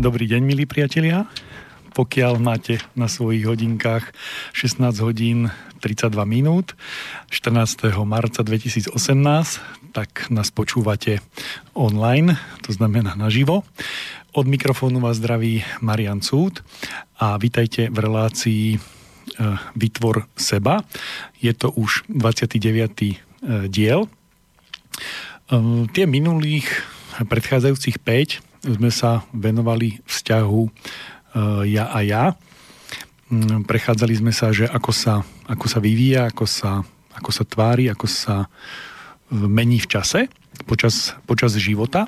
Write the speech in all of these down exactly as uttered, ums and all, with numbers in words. Dobrý deň, milí priatelia. Pokiaľ máte na svojich hodinkách šestnásť hodín tridsaťdva minút štrnásteho marca dvetisícosemnásť, tak nás počúvate online, to znamená naživo. Od mikrofónu vás zdraví Marián Cúth a vítajte v relácii Vytvor seba. Je to už dvadsiaty deviaty diel. Tie minulých predchádzajúcich päť sme sa venovali vzťahu ja a ja. Prechádzali sme sa, že ako sa, ako sa vyvíja, ako sa, ako sa tvári, ako sa mení v čase, počas, počas života.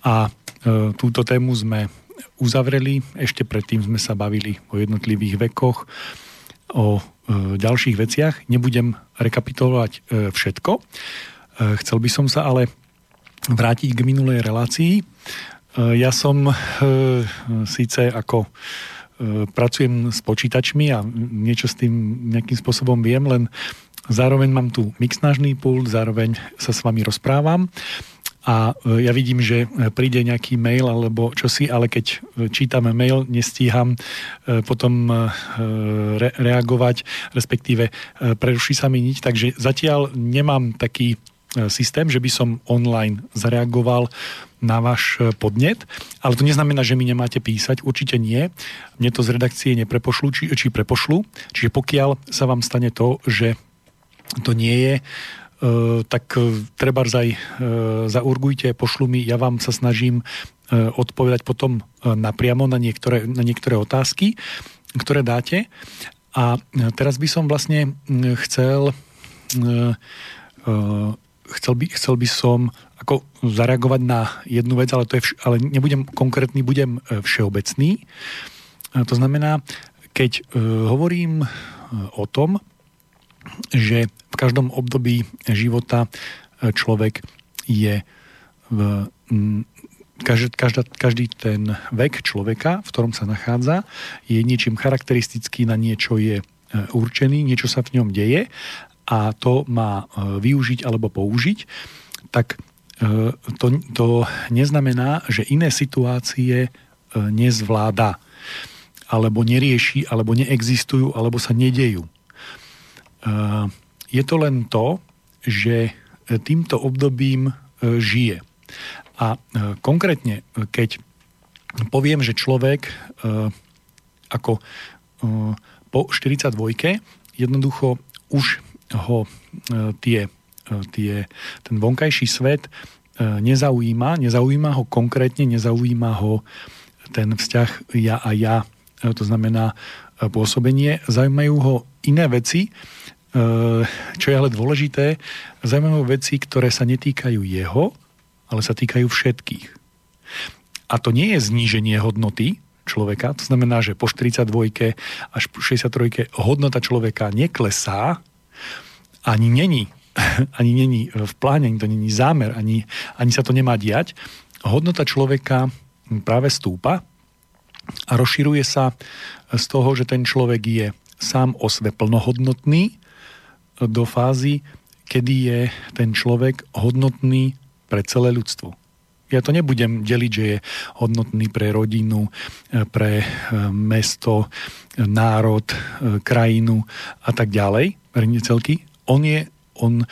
A e, túto tému sme uzavreli. Ešte predtým sme sa bavili o jednotlivých vekoch, o e, ďalších veciach. Nebudem rekapitulovať e, všetko. E, chcel by som sa ale vrátiť k minulej relácii. Ja som e, síce ako e, pracujem s počítačmi a niečo s tým nejakým spôsobom viem, len zároveň mám tu mixnážny pult, zároveň sa s vami rozprávam a e, ja vidím, že príde nejaký mail alebo čosi, ale keď čítam mail, nestíham e, potom e, re, reagovať, respektíve e, preruší sa mi niť, takže zatiaľ nemám taký systém, že by som online zareagoval na váš podnet, ale to neznamená, že mi nemáte písať, určite nie. Mne to z redakcie neprepošľú, či, či prepošľú, čiže pokiaľ sa vám stane to, že to nie je, tak trebárs aj zaurgujte, pošlu mi, ja vám sa snažím odpovedať potom napriamo na niektoré, na niektoré otázky, ktoré dáte. A teraz by som vlastne chcel Chcel by, chcel by som ako zareagovať na jednu vec, ale, to je vš- ale nebudem konkrétny, budem všeobecný. To znamená, keď hovorím o tom, že v každom období života človek je v, každá, každý ten vek človeka, v ktorom sa nachádza, je niečím charakteristický, na niečo je určený, niečo sa v ňom deje a to má využiť alebo použiť, tak to, to neznamená, že iné situácie nezvláda, alebo nerieši, alebo neexistujú, alebo sa nedejú. Je to len to, že týmto obdobím žije. A konkrétne, keď poviem, že človek ako po štyridsiatke dvojke jednoducho už ho tie, tie, ten vonkajší svet nezaujíma, nezaujíma ho konkrétne, nezaujíma ho ten vzťah ja a ja, to znamená pôsobenie, zaujímajú ho iné veci, čo je ale dôležité, zaujímajú ho veci, ktoré sa netýkajú jeho, ale sa týkajú všetkých. A to nie je zníženie hodnoty človeka, to znamená, že po štyridsiatke dvojke až po šesťdesiattri hodnota človeka neklesá, ani není, ani není v pláne, ani to není zámer, ani, ani sa to nemá diať. Hodnota človeka práve stúpa a rozširuje sa z toho, že ten človek je sám o sebe plnohodnotný do fázy, kedy je ten človek hodnotný pre celé ľudstvo. Ja to nebudem deliť, že je hodnotný pre rodinu, pre mesto, národ, krajinu a tak ďalej. Celky. On je, on e,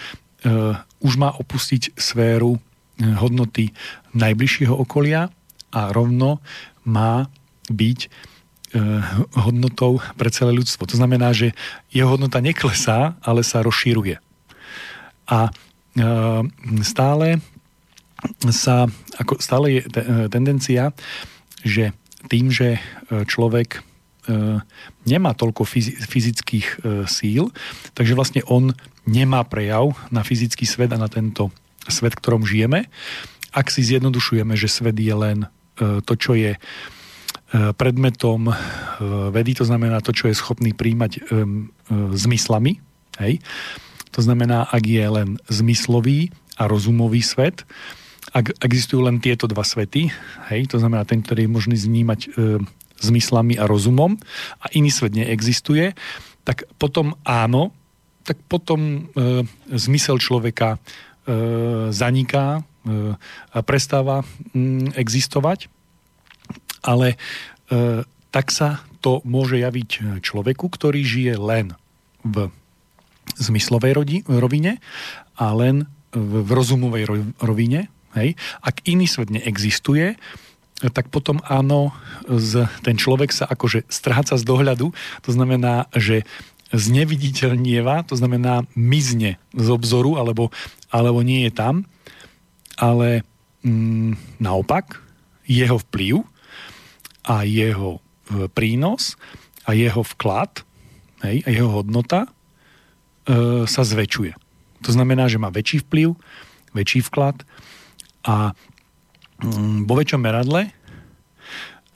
už má opustiť sféru hodnoty najbližšieho okolia a rovno má byť e, hodnotou pre celé ľudstvo. To znamená, že jeho hodnota neklesá, ale sa rozširuje. A e, stále sa, ako stále je te, tendencia, že tým, že človek nemá toľko fyzických síl, takže vlastne on nemá prejav na fyzický svet a na tento svet, v ktorom žijeme. Ak si zjednodušujeme, že svet je len to, čo je predmetom vedy, to znamená to, čo je schopný príjmať zmyslami. Hej? To znamená, ak je len zmyslový a rozumový svet, ak existujú len tieto dva svety, hej? To znamená ten, ktorý je možný vnímať zmyslami a rozumom a iný svet neexistuje, tak potom áno, tak potom e, zmysel človeka e, zaniká e, a prestáva m, existovať Ale e, tak sa to môže javiť človeku, ktorý žije len v zmyslovej rodi- rovine a len v, v rozumovej ro- rovine. Hej. Ak iný svet neexistuje, tak potom áno, z, ten človek sa akože stráca z dohľadu, to znamená, že zneviditeľnieva, to znamená mizne z obzoru, alebo, alebo nie je tam, ale mm, naopak jeho vplyv a jeho prínos a jeho vklad, hej, a jeho hodnota e, sa zväčšuje. To znamená, že má väčší vplyv, väčší vklad a vo väčšom meradle,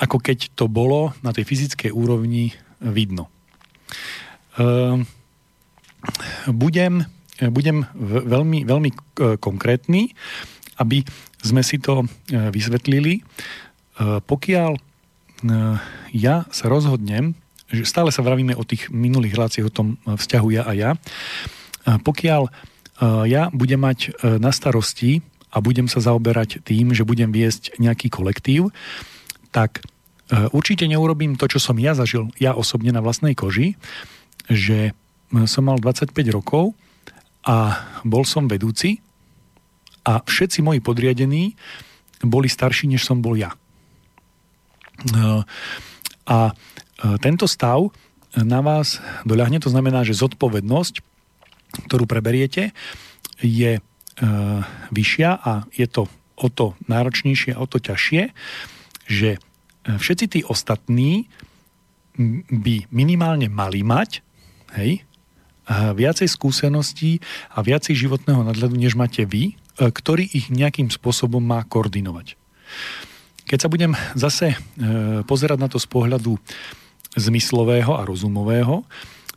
ako keď to bolo na tej fyzickej úrovni vidno. Budem, budem veľmi, veľmi konkrétny, aby sme si to vysvetlili. Pokiaľ ja sa rozhodnem, že stále sa vravíme o tých minulých reláciách, o tom vzťahu ja a ja, pokiaľ ja budem mať na starosti a budem sa zaoberať tým, že budem viesť nejaký kolektív, tak určite neurobím to, čo som ja zažil, ja osobne na vlastnej koži, že som mal dvadsaťpäť rokov a bol som vedúci a všetci moji podriadení boli starší, než som bol ja. A tento stav na vás doľahne, to znamená, že zodpovednosť, ktorú preberiete, je vyššia a je to o to náročnejšie, o to ťažšie, že všetci tí ostatní by minimálne mali mať, hej, viacej skúseností a viacej životného nadhľadu, než máte vy, ktorý ich nejakým spôsobom má koordinovať. Keď sa budem zase pozerať na to z pohľadu zmyslového a rozumového,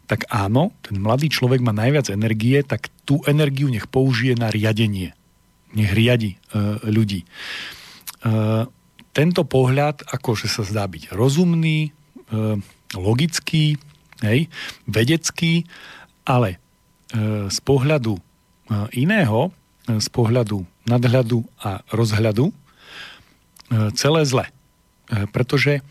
tak áno, ten mladý človek má najviac energie, tak tú energiu nech použije na riadenie. Nech riadi e, ľudí. E, tento pohľad, akože sa zdá byť rozumný, e, logický, hej, vedecký, ale e, z pohľadu e, iného, e, z pohľadu nadhľadu a rozhľadu, e, celé zle. E, pretože e,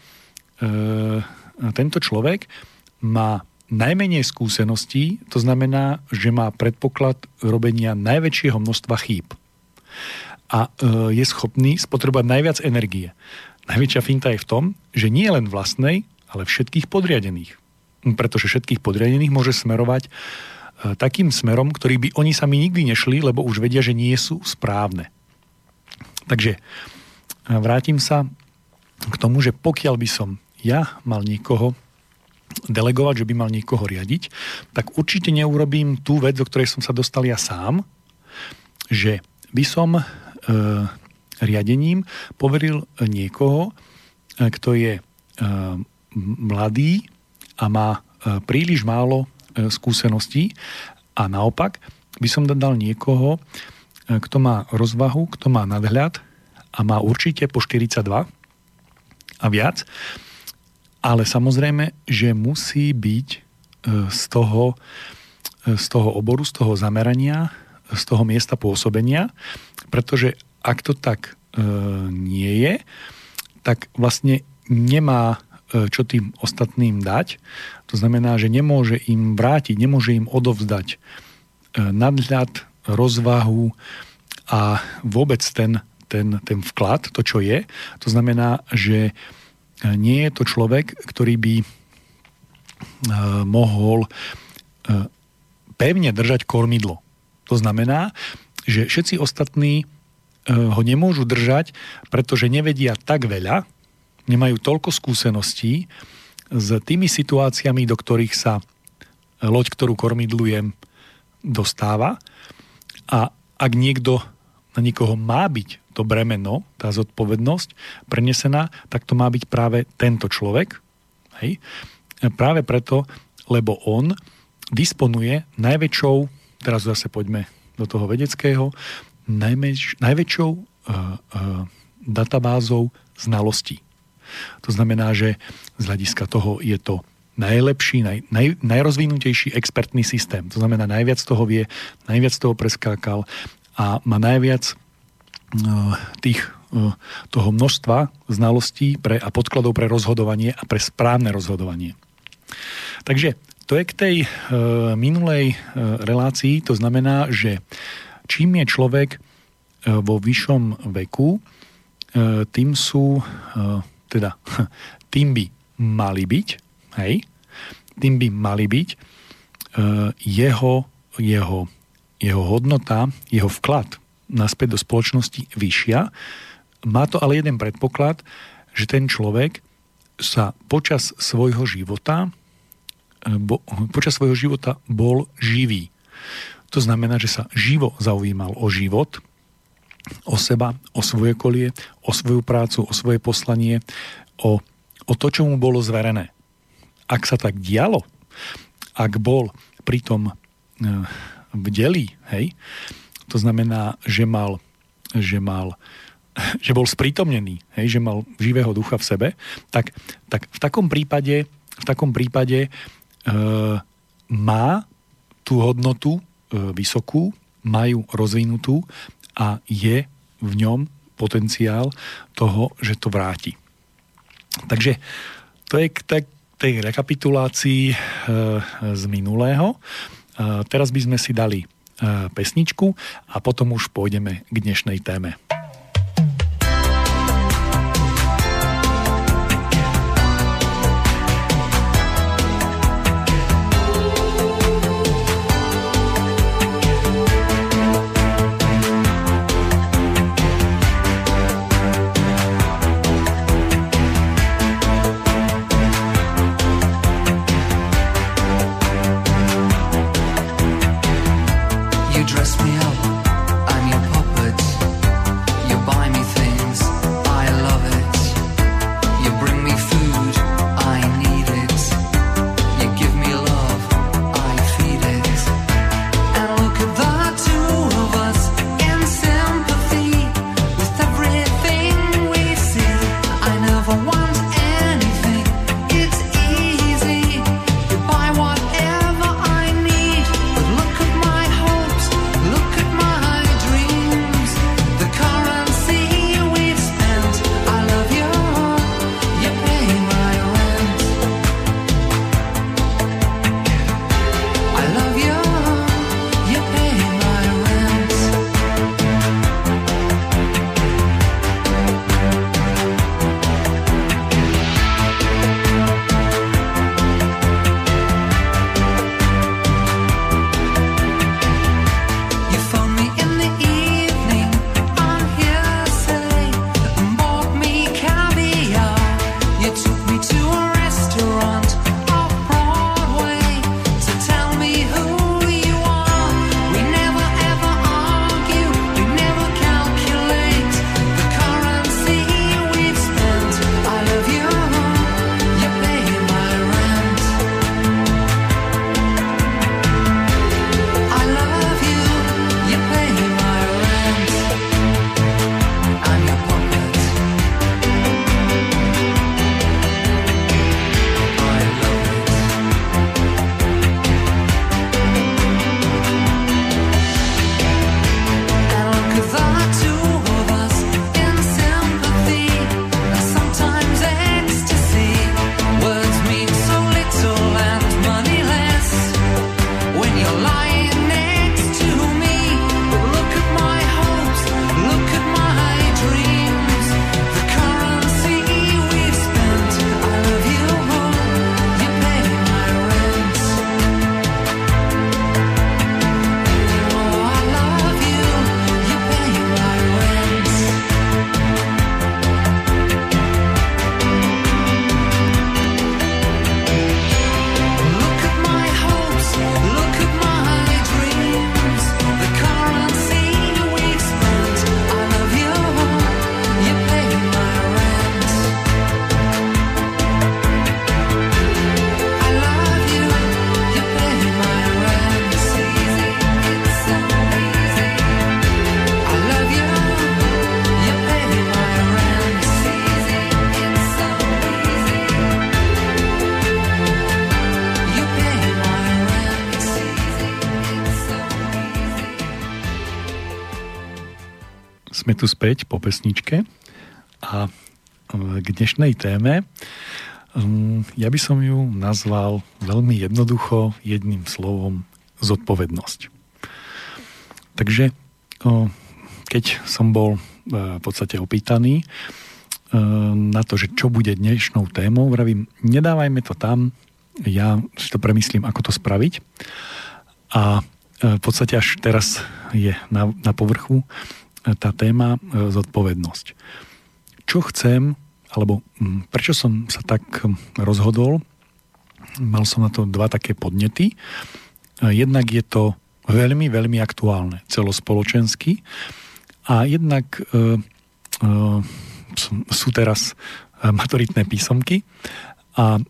tento človek má najmenej skúseností, to znamená, že má predpoklad robenia najväčšieho množstva chýb. A e, je schopný spotrebovať najviac energie. Najväčšia finta je v tom, že nie len vlastnej, ale všetkých podriadených. Pretože všetkých podriadených môže smerovať e, takým smerom, ktorý by oni sami nikdy nešli, lebo už vedia, že nie sú správne. Takže e, vrátim sa k tomu, že pokiaľ by som ja mal niekoho delegovať, že by mal niekoho riadiť, tak určite neurobím tú vec, do ktorej som sa dostal ja sám, že by som e, riadením poveril niekoho, kto je e, mladý a má e, príliš málo e, skúseností a naopak by som dal niekoho, e, kto má rozvahu, kto má nadhľad a má určite po štyridsaťdva a viac. Ale samozrejme, že musí byť z toho, z toho oboru, z toho zamerania, z toho miesta pôsobenia, pretože ak to tak e, nie je, tak vlastne nemá e, čo tým ostatným dať. To znamená, že nemôže im vrátiť, nemôže im odovzdať e, nadhľad, rozvahu a vôbec ten, ten, ten vklad, to čo je. To znamená, že nie je to človek, ktorý by mohol pevne držať kormidlo. To znamená, že všetci ostatní ho nemôžu držať, pretože nevedia tak veľa, nemajú toľko skúseností s tými situáciami, do ktorých sa loď, ktorú kormidlujem, dostáva. A ak niekto na niekoho má byť to bremeno, tá zodpovednosť prenesená, tak to má byť práve tento človek. Hej? Práve preto, lebo on disponuje najväčšou, teraz zase poďme do toho vedeckého, najväč, najväčšou uh, uh, databázou znalostí. To znamená, že z hľadiska toho je to najlepší, naj, naj, najrozvinutejší expertný systém. To znamená, najviac toho vie, najviac toho preskákal a má najviac tých toho množstva znalostí pre, a podkladov pre rozhodovanie a pre správne rozhodovanie. Takže to je k tej e, minulej e, relácii. To znamená, že čím je človek e, vo vyššom veku, e, tým sú, e, teda, tým by mali byť, hej, tým by mali byť e, jeho, jeho, jeho hodnota, jeho vklad naspäť do spoločnosti vyššia. Má to ale jeden predpoklad, že ten človek sa počas svojho života bo, počas svojho života bol živý. To znamená, že sa živo zaujímal o život, o seba, o svoje okolie, o svoju prácu, o svoje poslanie, o, o to, čo mu bolo zverené. Ak sa tak dialo, ak bol pritom v deli, hej, to znamená, že mal, že mal, že bol sprítomnený, hej, že mal živého ducha v sebe, tak, tak v takom prípade, v takom prípade e, má tú hodnotu e, vysokú, majú rozvinutú a je v ňom potenciál toho, že to vráti. Takže to je k tej rekapitulácii e, z minulého. E, teraz by sme si dali pesničku a potom už pôjdeme k dnešnej téme. Dress me up, I'm your puppet. sme tu späť po pesničke a k dnešnej téme. Ja by som ju nazval veľmi jednoducho jedným slovom zodpovednosť. Takže keď som bol v podstate opýtaný na to, že čo bude dnešnou témou, vravím, nedávajme to tam, ja si to premyslím, ako to spraviť. A v podstate až teraz je na, na povrchu tá téma zodpovednosť. Čo chcem, alebo prečo som sa tak rozhodol, mal som na to dva také podnety. Jednak je to veľmi, veľmi aktuálne, celospoločensky, a jednak e, e, sú teraz maturitné písomky a e,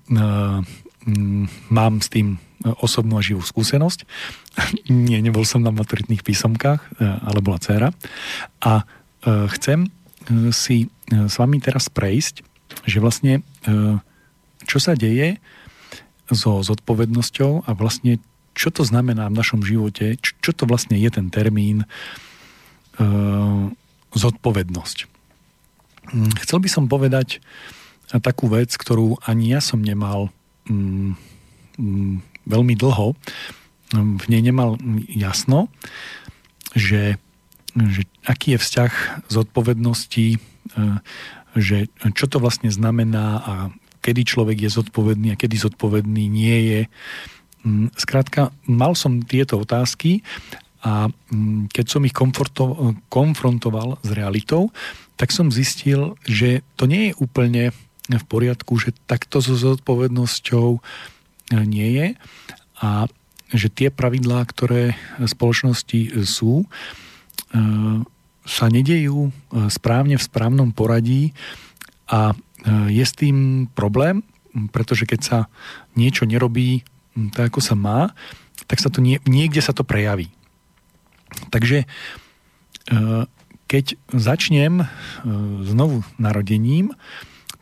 mám s tým osobnú a živú skúsenosť. Nie, nebol som na maturitných písomkách, ale bola dcéra. A chcem si s vami teraz prejsť, že vlastne čo sa deje so zodpovednosťou a vlastne čo to znamená v našom živote, čo to vlastne je ten termín zodpovednosť. Chcel by som povedať takú vec, ktorú ani ja som nemal veľmi dlho, v nej nemal jasno, že, že aký je vzťah zodpovednosti, že čo to vlastne znamená a kedy človek je zodpovedný a kedy zodpovedný nie je. Skrátka, mal som tieto otázky a keď som ich komforto, konfrontoval s realitou, tak som zistil, že to nie je úplne v poriadku, že takto so zodpovednosťou nie je a že tie pravidlá, ktoré v spoločnosti sú, sa nedejú správne v správnom poradí a je s tým problém, pretože keď sa niečo nerobí tak, ako sa má, tak sa to nie, niekde sa to prejaví. Takže keď začnem znovu narodením,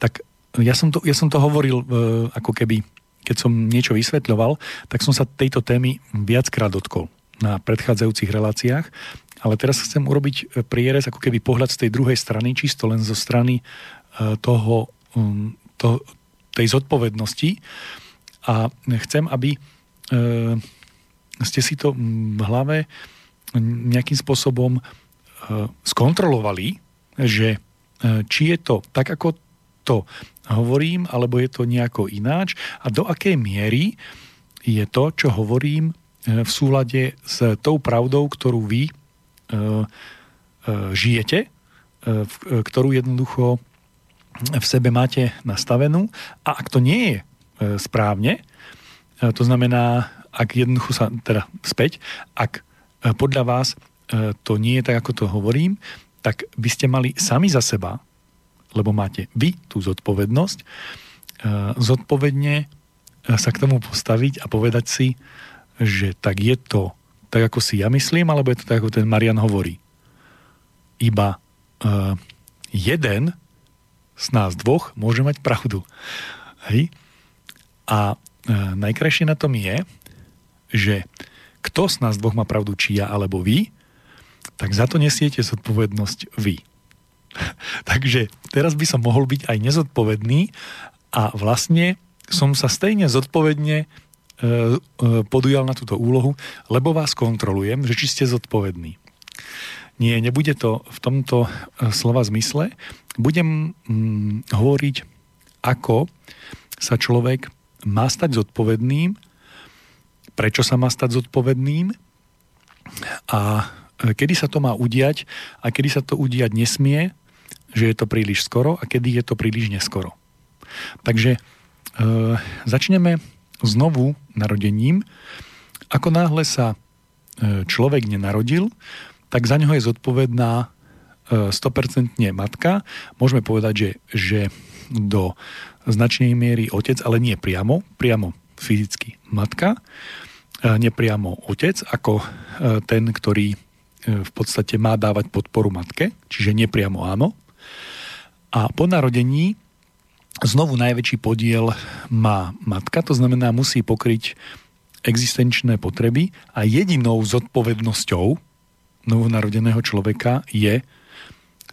tak ja som to, ja som to hovoril ako keby keď som niečo vysvetľoval, tak som sa tejto témy viackrát dotkol na predchádzajúcich reláciách, ale teraz chcem urobiť prierez, ako keby pohľad z tej druhej strany, čisto len zo strany toho, to, tej zodpovednosti a chcem, aby ste si to v hlave nejakým spôsobom skontrolovali, že či je to tak, ako to hovorím, alebo je to nejako ináč a do akej miery je to, čo hovorím, v súlade s tou pravdou, ktorú vy e, e, žijete, e, v, e, ktorú jednoducho v sebe máte nastavenú a ak to nie je e, správne, e, to znamená, ak jednoducho sa, teda späť, ak e, podľa vás e, to nie je tak, ako to hovorím, tak by ste mali sami za seba, lebo máte vy tú zodpovednosť, zodpovedne sa k tomu postaviť a povedať si, že tak je to tak, ako si ja myslím, alebo je to tak, ako ten Marián hovorí. Iba jeden z nás dvoch môže mať pravdu. Hej? A najkrajšie na tom je, že kto z nás dvoch má pravdu, či ja alebo vy, tak za to nesiete zodpovednosť vy. Takže teraz by som mohol byť aj nezodpovedný a vlastne som sa stejne zodpovedne podujal na túto úlohu, lebo vás kontrolujem, že či ste zodpovední. Nie, nebude to v tomto slova zmysle. Budem hm, hovoriť, ako sa človek má stať zodpovedným, prečo sa má stať zodpovedným a kedy sa to má udiať a kedy sa to udiať nesmie, že je to príliš skoro a kedy je to príliš neskoro. Takže e, začneme znovu narodením. Ako náhle sa e, človek nenarodil, tak za neho je zodpovedná e, sto percent matka. Môžeme povedať, že, že do značnej miery otec, ale nie priamo, priamo fyzicky matka, e, nepriamo otec, ako e, ten, ktorý e, v podstate má dávať podporu matke, čiže nepriamo áno. A po narodení znovu najväčší podiel má matka, to znamená musí pokryť existenčné potreby a jedinou zodpovednosťou novonarodeného človeka je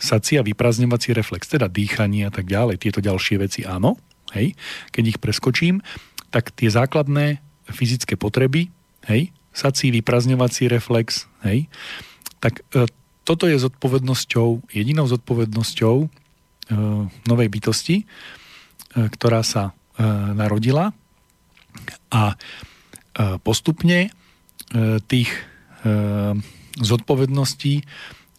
sacia, vyprázdňovací reflex, teda dýchanie a tak ďalej, tieto ďalšie veci áno, hej, keď ich preskočím, tak tie základné fyzické potreby, hej, sací, vyprázdňovací reflex, hej, tak e, toto je zodpovednosťou, jedinou zodpovednosťou e, novej bytosti, e, ktorá sa e, narodila a e, postupne e, tých e, zodpovedností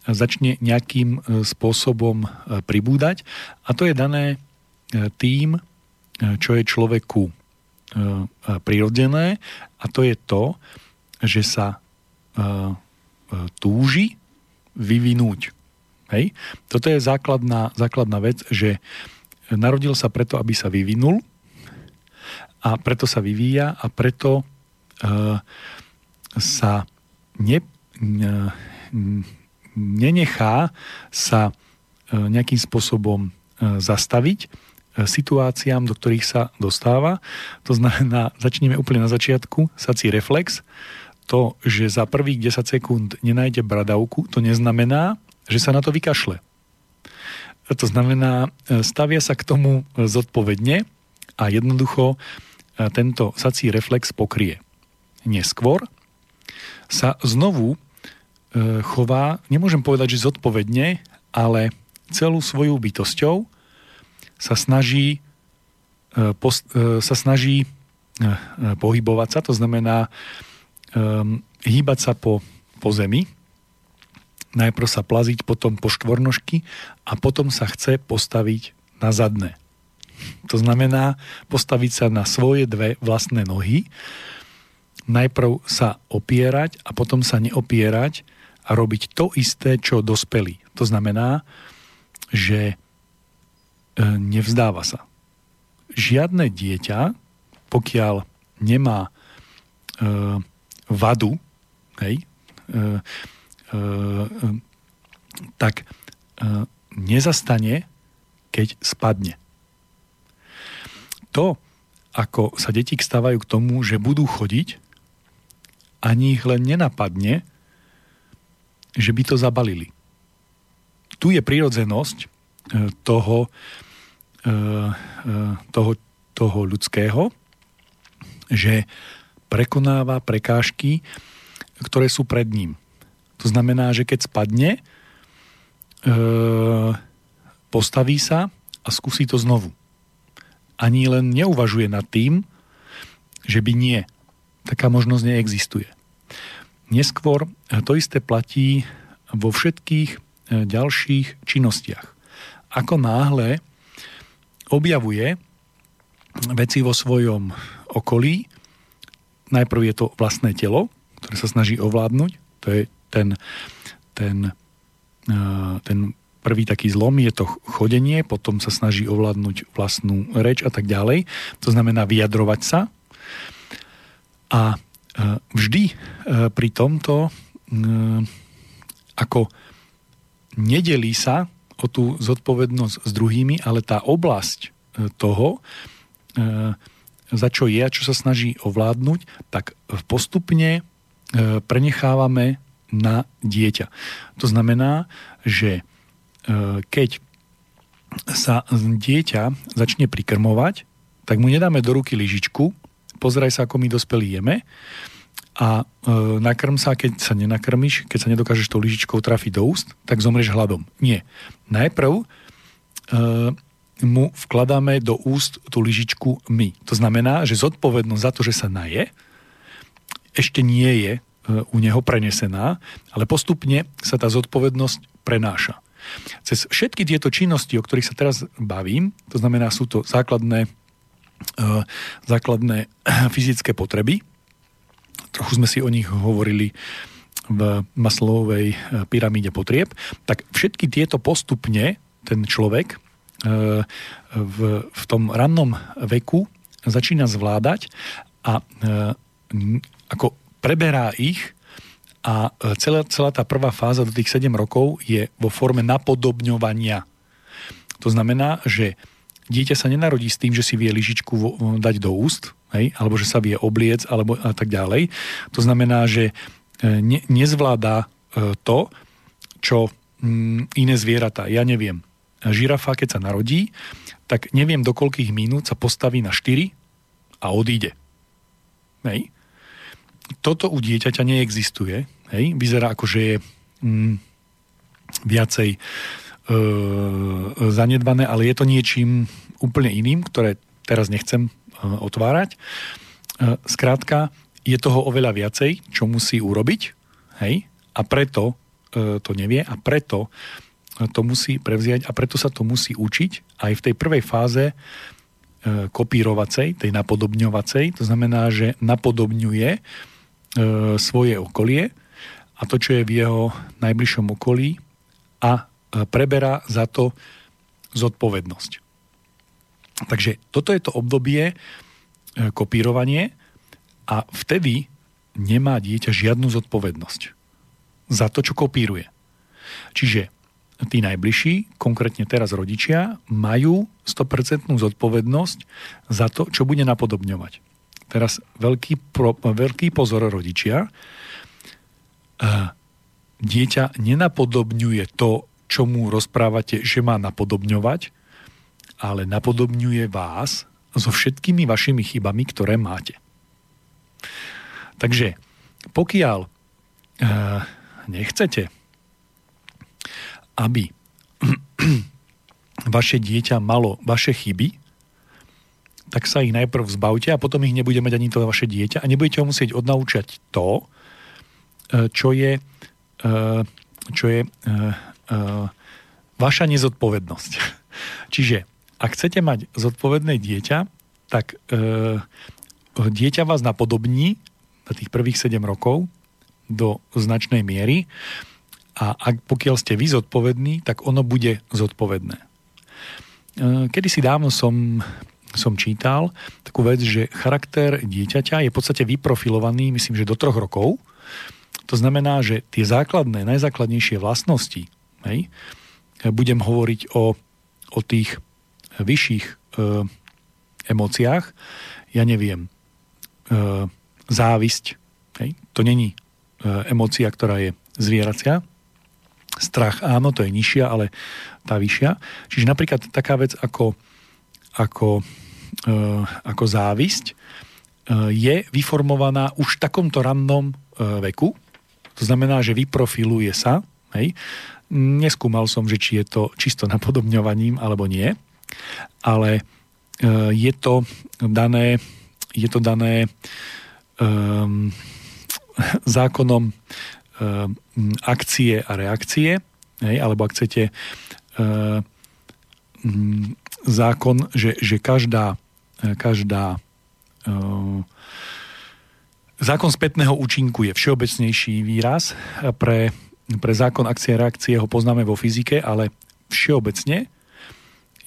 začne nejakým spôsobom pribúdať. A to je dané tým, čo je človeku prirodzené. A to je to, že sa túži vyvinúť. Hej? Toto je základná, základná vec, že narodil sa preto, aby sa vyvinul. A preto sa vyvíja a preto uh, sa ne, nenechá sa nejakým spôsobom zastaviť situáciám, do ktorých sa dostáva. To znamená, začneme úplne na začiatku, sací reflex. To, že za prvých desať sekúnd nenájde bradavku, to neznamená, že sa na to vykašle. To znamená, stavia sa k tomu zodpovedne a jednoducho tento sací reflex pokrie. Neskôr sa znovu chová, nemôžem povedať, že zodpovedne, ale celú svojou bytosťou sa snaží, sa snaží pohybovať sa, to znamená hýbať sa po, po zemi, najprv sa plaziť, potom po štvornožky a potom sa chce postaviť na zadné. To znamená postaviť sa na svoje dve vlastné nohy, najprv sa opierať a potom sa neopierať, a robiť to isté, čo dospelí. To znamená, že nevzdáva sa. Žiadne dieťa, pokiaľ nemá e, vadu, hej, e, e, tak e, nezastane, keď spadne. To, ako sa deti stávajú k tomu, že budú chodiť, ani ich len nenapadne, že by to zabalili. Tu je prirodzenosť toho, toho, toho ľudského, že prekonáva prekážky, ktoré sú pred ním. To znamená, že keď spadne, postaví sa a skúsi to znovu. Ani len neuvažuje nad tým, že by nie. Taká možnosť neexistuje. Neskôr to isté platí vo všetkých ďalších činnostiach. Ako náhle objavuje veci vo svojom okolí, najprv je to vlastné telo, ktoré sa snaží ovládnuť, to je ten, ten, ten prvý taký zlom, je to chodenie, potom sa snaží ovládnuť vlastnú reč a tak ďalej, to znamená vyjadrovať sa a vždy pri tomto ako nedelí sa o tú zodpovednosť s druhými, ale tá oblasť toho, za čo je a čo sa snaží ovládnuť, tak postupne prenechávame na dieťa. To znamená, že keď sa dieťa začne prikrmovať, tak mu nedáme do ruky lyžičku, pozeraj sa, ako my dospelí jeme a e, nakrm sa, keď sa nenakrmiš, keď sa nedokážeš tou lyžičkou trafiť do úst, tak zomrieš hladom. Nie. Najprv e, mu vkladáme do úst tú lyžičku my. To znamená, že zodpovednosť za to, že sa naje, ešte nie je e, u neho prenesená, ale postupne sa tá zodpovednosť prenáša. Cez všetky tieto činnosti, o ktorých sa teraz bavím, to znamená, sú to základné základné fyzické potreby. Trochu sme si o nich hovorili v Maslowovej pyramíde potrieb. Tak všetky tieto postupne ten človek v, v tom rannom veku začína zvládať a ako preberá ich a celá, celá tá prvá fáza do tých sedem rokov je vo forme napodobňovania. To znamená, že dieťa sa nenarodí s tým, že si vie lyžičku dať do úst, hej, alebo že sa vie obliec, alebo a tak ďalej. To znamená, že ne, nezvládá to, čo iné zvieratá. Ja neviem. Žirafa, keď sa narodí, tak neviem, do koľkých minút sa postaví na štyri a odíde. Hej. Toto u dieťaťa neexistuje. Hej. Vyzerá ako, že je mm, viacej e, zanedbané, ale je to niečím úplne iným, ktoré teraz nechcem e, otvárať. E, skrátka, je toho oveľa viacej, čo musí urobiť. Hej. A preto e, to nevie a preto to musí prevziať a preto sa to musí učiť aj v tej prvej fáze kopírovacej, tej napodobňovacej. To znamená, že napodobňuje svoje okolie a to, čo je v jeho najbližšom okolí a preberá za to zodpovednosť. Takže toto je to obdobie kopírovanie a vtedy nemá dieťa žiadnu zodpovednosť za to, čo kopíruje. Čiže tí najbližší, konkrétne teraz rodičia, majú sto percent zodpovednosť za to, čo bude napodobňovať. Teraz veľký, pro, veľký pozor rodičia. Dieťa nenapodobňuje to, čo mu rozprávate, že má napodobňovať, ale napodobňuje vás so všetkými vašimi chybami, ktoré máte. Takže pokiaľ nechcete, aby vaše dieťa malo vaše chyby, tak sa ich najprv zbavte a potom ich nebude mať ani to vaše dieťa a nebudete ho musieť odnaučať to, čo je, čo je vaša nezodpovednosť. Čiže ak chcete mať zodpovedné dieťa, tak dieťa vás napodobní na tých prvých sedem rokov do značnej miery. A ak, pokiaľ ste vy zodpovední, tak ono bude zodpovedné. Kedysi dávno som, som čítal takú vec, že charakter dieťaťa je v podstate vyprofilovaný, myslím, že do troch rokov. To znamená, že tie základné, najzákladnejšie vlastnosti, hej, budem hovoriť o, o tých vyšších e, emóciách, ja neviem, e, závisť, hej, to není e, emócia, ktorá je zvieracia. Strach, áno, to je nižšia, ale tá vyššia. Čiže napríklad taká vec ako, ako, e, ako závisť e, je vyformovaná už v takomto rannom e, veku. To znamená, že vyprofiluje sa. Hej. Neskúmal som, že či je to čisto napodobňovaním, alebo nie. Ale e, je to dané, je to dané e, zákonom akcie a reakcie, hej, alebo ak chcete e, m, zákon, že, že každá, každá e, zákon spätného účinku je všeobecnejší výraz. Pre, pre zákon akcie a reakcie ho poznáme vo fyzike, ale všeobecne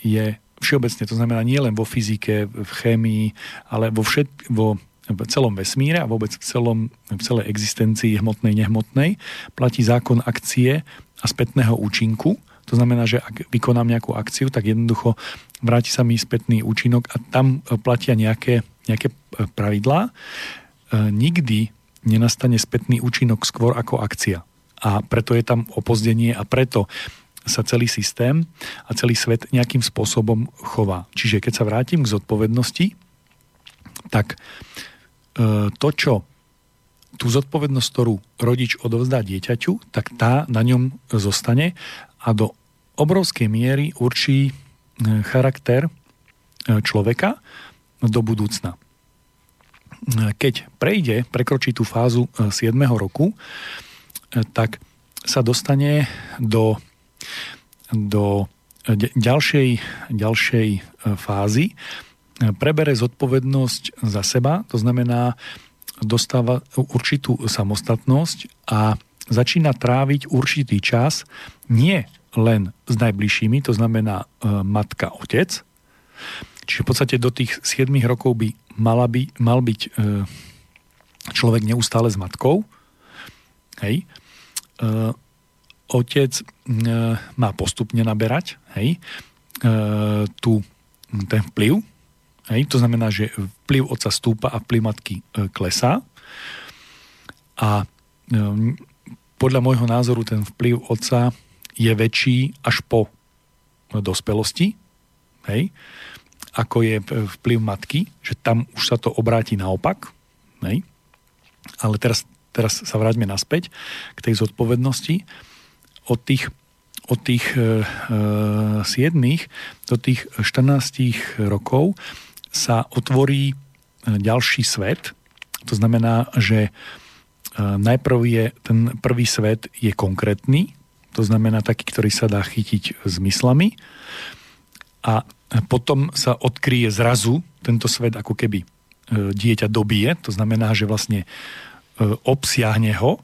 je všeobecne, to znamená nie len vo fyzike, v chémii, ale vo všet, vo v celom vesmíre a vôbec v, celom, v celej existencii hmotnej, nehmotnej platí zákon akcie a spätného účinku. To znamená, že ak vykonám nejakú akciu, tak jednoducho vráti sa mi spätný účinok a tam platia nejaké, nejaké pravidlá. Nikdy nenastane spätný účinok skôr ako akcia. A preto je tam opozdenie a preto sa celý systém a celý svet nejakým spôsobom chová. Čiže keď sa vrátim k zodpovednosti, tak to, čo tú zodpovednosť, ktorú rodič odovzdá dieťaťu, tak tá na ňom zostane a do obrovskej miery určí charakter človeka do budúcna. Keď prejde, prekročí tú fázu siedmeho roku, tak sa dostane do, do ďalšej, ďalšej fázy, prebere zodpovednosť za seba, to znamená, dostáva určitú samostatnosť a začína tráviť určitý čas nie len s najbližšími, to znamená e, matka, otec. Čiže v podstate do tých siedmich rokov by, mala by mal byť e, človek neustále s matkou. Hej. E, otec e, má postupne naberať, hej, e, tú, ten vplyv. Hej, to znamená, že vplyv otca stúpa a vplyv matky klesá. A podľa môjho názoru ten vplyv otca je väčší až po dospelosti, hej, ako je vplyv matky, že tam už sa to obráti naopak. Hej. Ale teraz, teraz sa vráťme naspäť k tej zodpovednosti. Od tých, od tých e, e, siedmich do tých štrnástich rokov sa otvorí ďalší svet. To znamená, že najprv je, ten prvý svet je konkrétny, to znamená taký, ktorý sa dá chytiť zmyslami. A potom sa odkryje zrazu tento svet, ako keby dieťa dobije, to znamená, že vlastne obsiahne ho,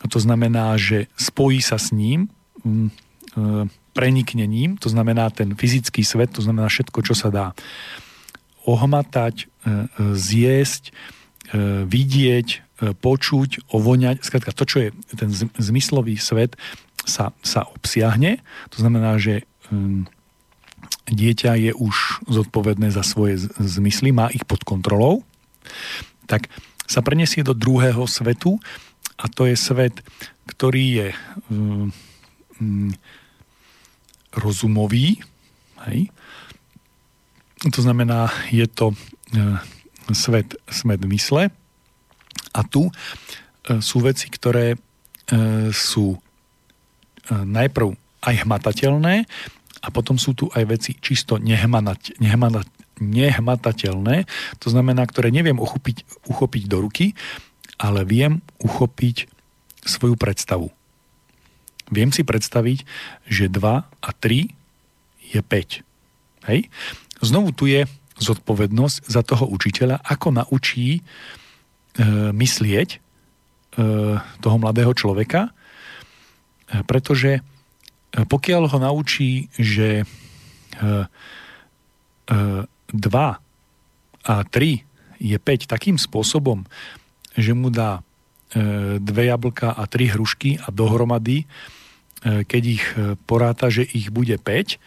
a to znamená, že spojí sa s ním prenikne ním, to znamená ten fyzický svet, to znamená všetko, čo sa dá ohmatať, zjesť, vidieť, počuť, ovoňať, skrátka to, čo je ten zmyslový svet, sa, sa obsiahne, to znamená, že dieťa je už zodpovedné za svoje zmysly, má ich pod kontrolou, tak sa preniesie do druhého svetu a to je svet, ktorý je um, um, rozumový. Hej. To znamená, je to uh, svet, svet mysle a tu uh, sú veci, ktoré uh, sú uh, najprv aj hmatateľné, a potom sú tu aj veci čisto nehmanat, nehmanat, nehmatateľné, to znamená, ktoré neviem uchopiť, uchopiť do ruky, ale viem uchopiť svoju predstavu. Viem si predstaviť, že dva a tri je päť. Hej? Znovu tu je zodpovednosť za toho učiteľa, ako naučí e, myslieť e, toho mladého človeka, e, pretože pokiaľ ho naučí, že dva a tri je päť takým spôsobom, že mu dá dve jablka a tri hrušky a dohromady, keď ich poráta, že ich bude päť,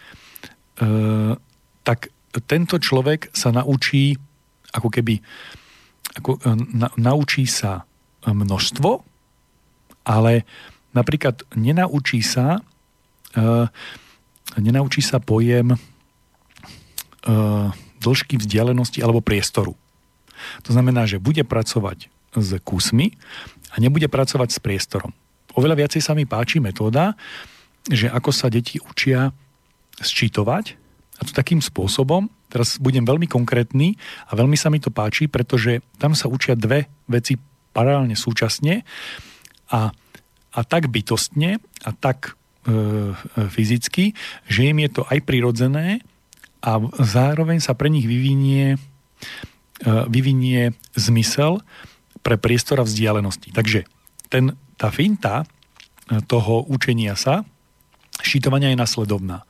tak tento človek sa naučí, ako keby, ako, na, naučí sa množstvo, ale napríklad nenaučí sa Uh, nenaučí sa pojem uh, dĺžky vzdialenosti alebo priestoru. To znamená, že bude pracovať s kusmi a nebude pracovať s priestorom. Oveľa viacej sa mi páči metóda, že ako sa deti učia sčítovať a to takým spôsobom, teraz budem veľmi konkrétny a veľmi sa mi to páči, pretože tam sa učia dve veci paralelne súčasne a, a tak bytostne a tak fyzicky, že im je to aj prirodzené a zároveň sa pre nich vyvinie, vyvinie zmysel pre priestor a vzdialenosti. Takže ten, tá finta toho učenia sa, šítovania je nasledovná.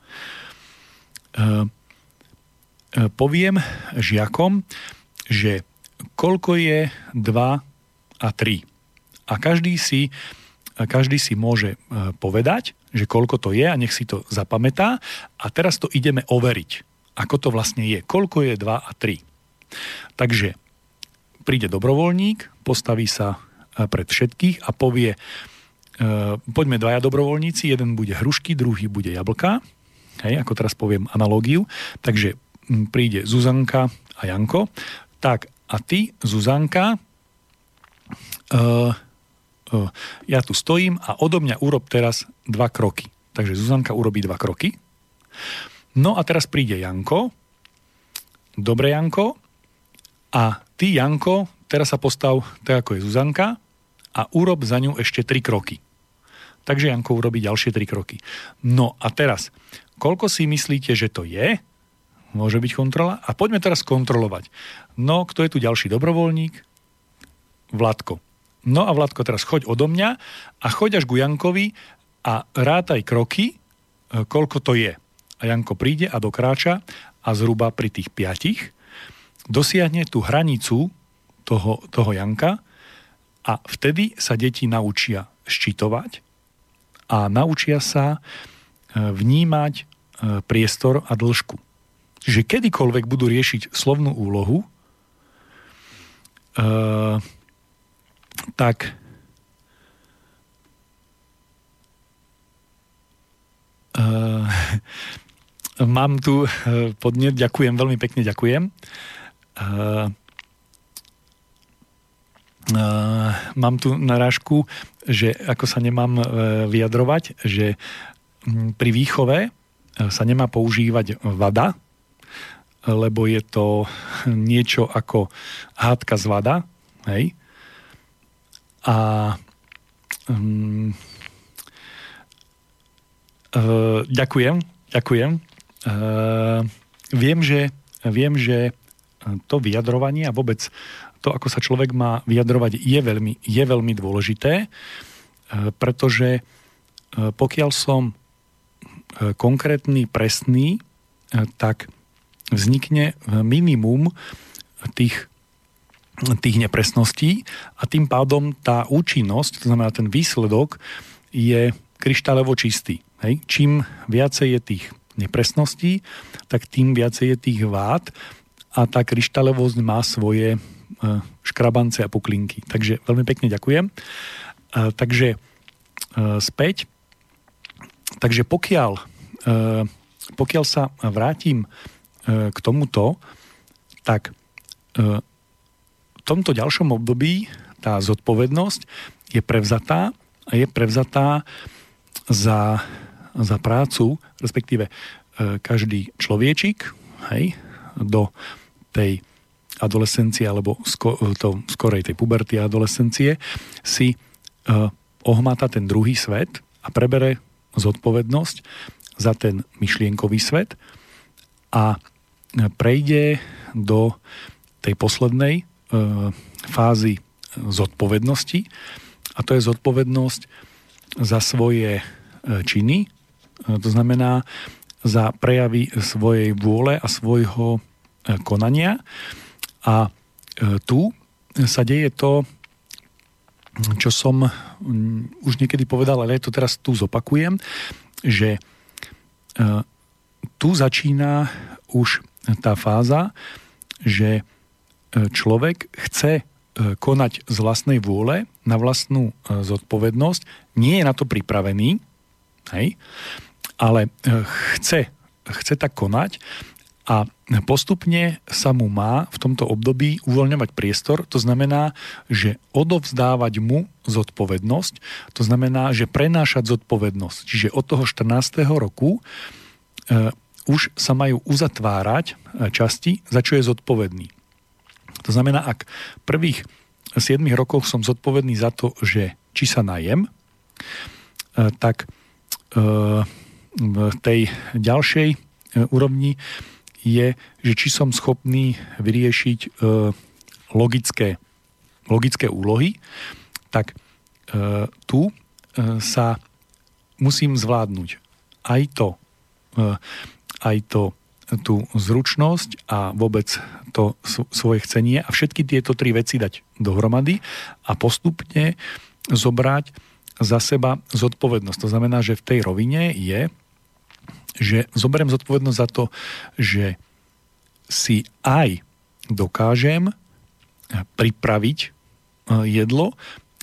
Poviem žiakom, že koľko je dva a tri. A každý si každý si môže povedať, že koľko to je a nech si to zapamätá. A teraz to ideme overiť, ako to vlastne je. Koľko je dva a tri. Takže príde dobrovoľník, postaví sa pred všetkých a povie, poďme dvaja dobrovoľníci, jeden bude hrušky, druhý bude jablka. Hej, ako teraz poviem analógiu. Takže príde Zuzanka a Janko. Tak a ty, Zuzanka, e- ja tu stojím a odo mňa urob teraz dva kroky. Takže Zuzanka urobí dva kroky. No a teraz príde Janko. Dobre, Janko. A ty, Janko, teraz sa postav tak, ako je Zuzanka a urob za ňu ešte tri kroky. Takže Janko urobí ďalšie tri kroky. No a teraz, koľko si myslíte, že to je? Môže byť kontrola? A poďme teraz kontrolovať. No, kto je tu ďalší dobrovoľník? Vládko. No a Vládko, teraz choď odo mňa a choď až ku Jankovi a rátaj kroky, koľko to je. A Janko príde a dokráča a zhruba pri tých piatich dosiahne tú hranicu toho, toho Janka a vtedy sa deti naučia ščitovať a naučia sa vnímať priestor a dĺžku. Čiže kedykoľvek budú riešiť slovnú úlohu, e- tak Uh, mám tu podnet, ďakujem, veľmi pekne ďakujem. Uh, uh, mám tu narážku, že ako sa nemám uh, vyjadrovať, že um, pri výchove sa nemá používať vada, lebo je to niečo ako hádka z vada, hej? A um, uh, ďakujem, ďakujem. Uh, viem, že, viem, že to vyjadrovanie a vôbec to, ako sa človek má vyjadrovať, je veľmi, je veľmi dôležité, uh, pretože uh, pokiaľ som uh, konkrétny, presný, uh, tak vznikne minimum tých tých nepresností a tým pádom tá účinnosť, to znamená ten výsledok, je kryštáľovo čistý. Hej? Čím viacej je tých nepresností, tak tým viacej je tých vád a tá kryštáľovosť má svoje škrabance a puklinky. Takže veľmi pekne ďakujem. Takže späť. Takže pokiaľ, pokiaľ sa vrátim k tomuto, tak v tomto ďalšom období tá zodpovednosť je prevzatá a je prevzatá za, za prácu, respektíve každý človečik, hej, do tej adolescencie alebo sko, to, skorej tej puberty a adolescencie si uh, ohmata ten druhý svet a prebere zodpovednosť za ten myšlienkový svet a prejde do tej poslednej fázy zodpovednosti, a to je zodpovednosť za svoje činy, to znamená za prejavy svojej vôle a svojho konania. A tu sa deje to, čo som už niekedy povedal, ale to teraz tu zopakujem, že tu začína už tá fáza, že človek chce konať z vlastnej vôle na vlastnú zodpovednosť, nie je na to pripravený, hej, ale chce, chce tak konať a postupne sa mu má v tomto období uvoľňovať priestor, to znamená, že odovzdávať mu zodpovednosť, to znamená, že prenášať zodpovednosť. Čiže od toho štrnásteho roku e, už sa majú uzatvárať časti, za čo je zodpovedný. To znamená, ak v prvých siedmich rokoch som zodpovedný za to, že či sa najem, tak v tej ďalšej úrovni je, že či som schopný vyriešiť logické, logické úlohy, tak tu sa musím zvládnuť aj to, aj to, tú zručnosť a vôbec to svoje chcenie a všetky tieto tri veci dať dohromady a postupne zobrať za seba zodpovednosť. To znamená, že v tej rovine je, že zoberiem zodpovednosť za to, že si aj dokážem pripraviť jedlo,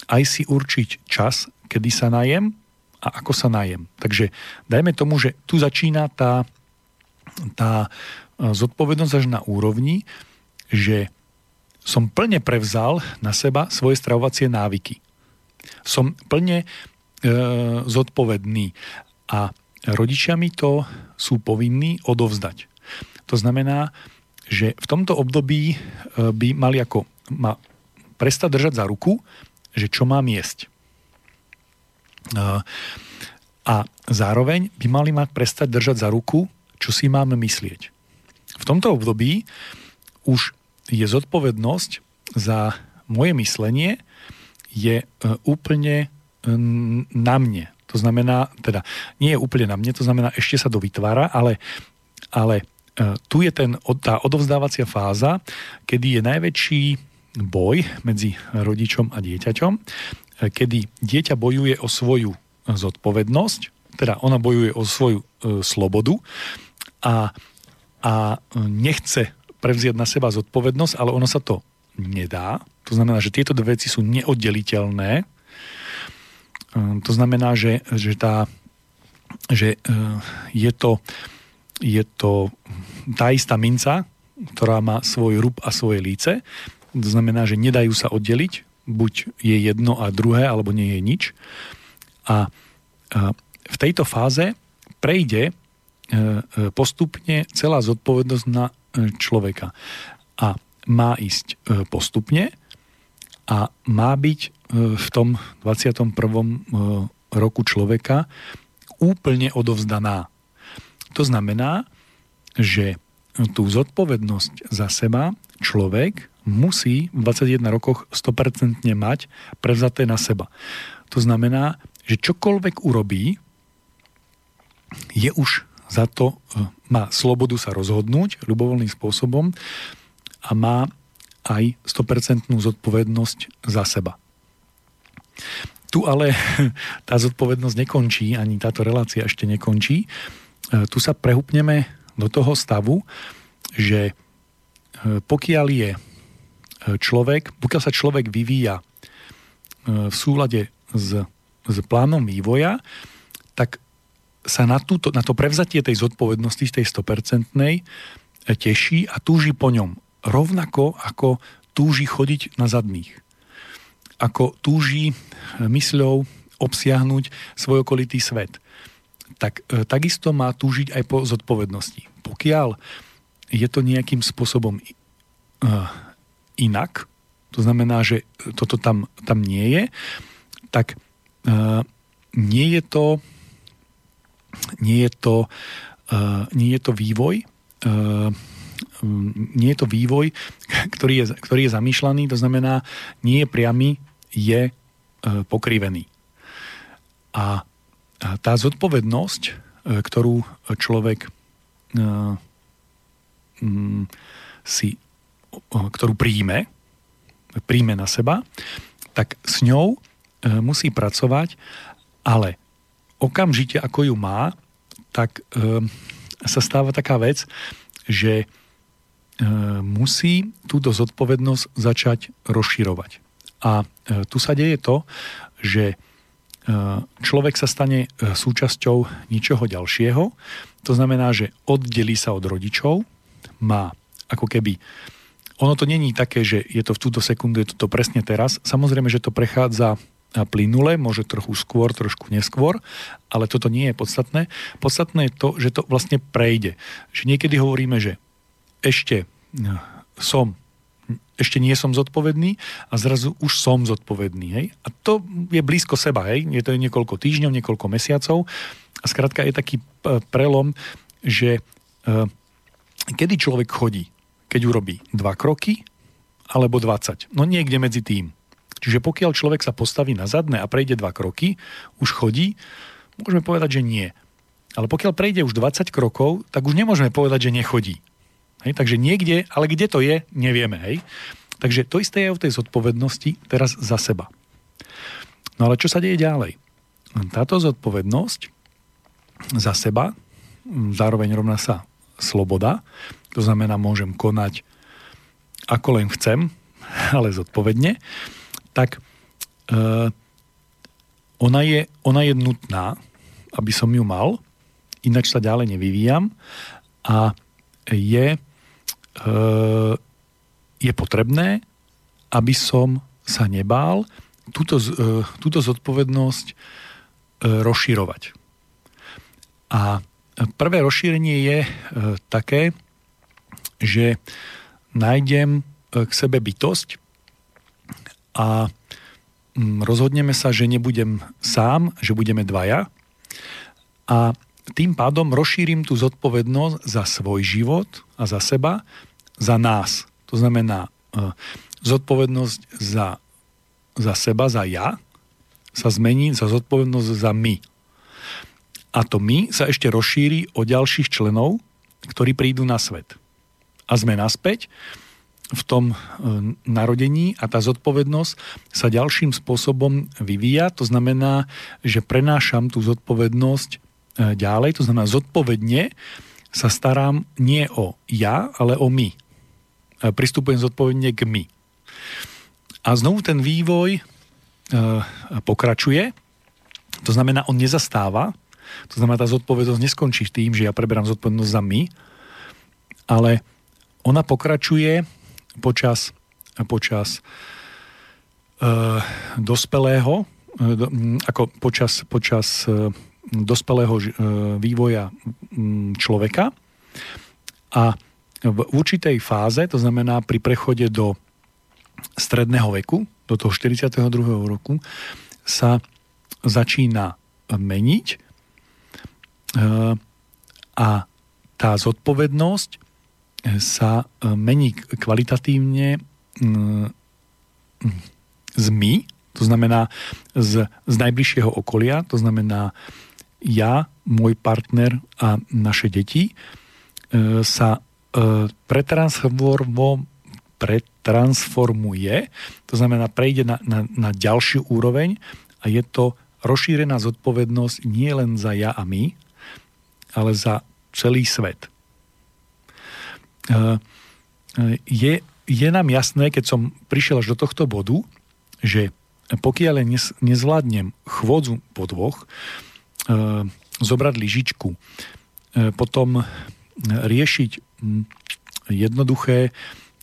aj si určiť čas, kedy sa najem a ako sa najem. Takže dajme tomu, že tu začína tá tá zodpovednosť až na úrovni, že som plne prevzal na seba svoje stravovacie návyky. Som plne e, zodpovedný a rodičia mi to sú povinní odovzdať. To znamená, že v tomto období by mali ako ma prestať držať za ruku, že čo mám jesť. E, a zároveň by mali ma prestať držať za ruku, čo si máme myslieť. V tomto období už je zodpovednosť za moje myslenie je úplne na mne. To znamená, teda nie je úplne na mne, to znamená, ešte sa dovytvára, ale, ale tu je ten, tá odovzdávacia fáza, kedy je najväčší boj medzi rodičom a dieťaťom, kedy dieťa bojuje o svoju zodpovednosť, teda ona bojuje o svoju e, slobodu a, a nechce prevziať na seba zodpovednosť, ale ono sa to nedá. To znamená, že tieto dve veci sú neoddeliteľné. E, to znamená, že, že tá že je to, je to tá istá minca, ktorá má svoj rub a svoje líce. To znamená, že nedajú sa oddeliť, buď je jedno a druhé, alebo nie je nič. A v tejto fáze prejde postupne celá zodpovednosť na človeka. A má ísť postupne a má byť v tom dvadsiatom prvom roku človeka úplne odovzdaná. To znamená, že tú zodpovednosť za seba človek musí v dvadsiatich jeden rokoch sto percent mať prevzaté na seba. To znamená, že čokoľvek urobí, je už za to, má slobodu sa rozhodnúť ľubovoľným spôsobom a má aj sto percent zodpovednosť za seba. Tu ale tá zodpovednosť nekončí, ani táto relácia ešte nekončí. Tu sa prehúpneme do toho stavu, že pokiaľ je človek, pokiaľ sa človek vyvíja v súlade s, s plánom vývoja, tak sa na, túto, na to prevzatie tej zodpovednosti, tej stopercentnej, teší a túži po ňom. Rovnako ako túži chodiť na zadných. Ako túži mysľou obsiahnuť svoj okolitý svet. Tak, takisto má túžiť aj po zodpovednosti. Pokiaľ je to nejakým spôsobom inak, to znamená, že toto tam, tam nie je, tak nie je to Nie je to, uh, nie je to vývoj, uh, nie je to vývoj, ktorý je, ktorý je zamýšľaný, to znamená, nie je priamy, je uh, pokrivený. A, a tá zodpovednosť, uh, ktorú človek uh, um, si, uh, ktorú príjme, príjme na seba, tak s ňou uh, musí pracovať, ale okamžite, ako ju má, tak e, sa stáva taká vec, že e, musí túto zodpovednosť začať rozširovať. A e, tu sa deje to, že e, človek sa stane súčasťou ničoho ďalšieho. To znamená, že oddelí sa od rodičov, má ako keby... Ono to není také, že je to v túto sekundu, je to presne teraz. Samozrejme, že to prechádza a plynule, môže trochu skôr, trošku neskôr, ale toto nie je podstatné. Podstatné je to, že to vlastne prejde. Že niekedy hovoríme, že ešte som, ešte nie som zodpovedný a zrazu už som zodpovedný. Hej? A to je blízko seba. Hej? Je to niekoľko týždňov, niekoľko mesiacov a skrátka je taký prelom, že kedy človek chodí, keď urobí dva kroky alebo dvadsať. No niekde medzi tým. Čiže pokiaľ človek sa postaví na zadné a prejde dva kroky, už chodí, môžeme povedať, že nie. Ale pokiaľ prejde už dvadsať krokov, tak už nemôžeme povedať, že nechodí. Hej? Takže niekde, ale kde to je, nevieme. Hej? Takže to isté je o tej zodpovednosti teraz za seba. No ale čo sa deje ďalej? Táto zodpovednosť za seba zároveň rovná sa sloboda. To znamená, môžem konať ako len chcem, ale zodpovedne. Tak e, ona, je, ona je nutná, aby som ju mal, ináč sa ďalej nevyvíjam a je, e, je potrebné, aby som sa nebál túto, e, túto zodpovednosť e, rozširovať. A prvé rozšírenie je e, také, že nájdem k sebe bytosť, a rozhodneme sa, že nebudem sám, že budeme dvaja. A tým pádom rozšírim tú zodpovednosť za svoj život a za seba, za nás. To znamená, zodpovednosť za, za seba, za ja, sa zmení za zodpovednosť za my. A to my sa ešte rozšíri o ďalších členov, ktorí prídu na svet. A sme naspäť v tom narodení a tá zodpovednosť sa ďalším spôsobom vyvíja. To znamená, že prenášam tú zodpovednosť ďalej. To znamená, zodpovedne sa starám nie o ja, ale o my. Pristupujem zodpovedne k my. A znovu ten vývoj pokračuje. To znamená, on nezastáva. To znamená, tá zodpovednosť neskončí tým, že ja preberám zodpovednosť za my, ale ona pokračuje počas, počas e, dospelého, e, ako počas, počas e, dospelého e, vývoja m, človeka a v určitej fáze, to znamená pri prechode do stredného veku, do toho štyridsiateho druhého roku, sa začína meniť a tá zodpovednosť sa mení kvalitatívne z my, to znamená z, z najbližšieho okolia, to znamená ja, môj partner a naše deti sa pretransformo, pretransformuje, to znamená prejde na, na, na ďalšiu úroveň a je to rozšírená zodpovednosť nie len za ja a my, ale za celý svet. Je, je nám jasné, keď som prišiel až do tohto bodu, že pokiaľ nezvládnem chôdzu po dvoch, zobrať lyžičku, potom riešiť jednoduché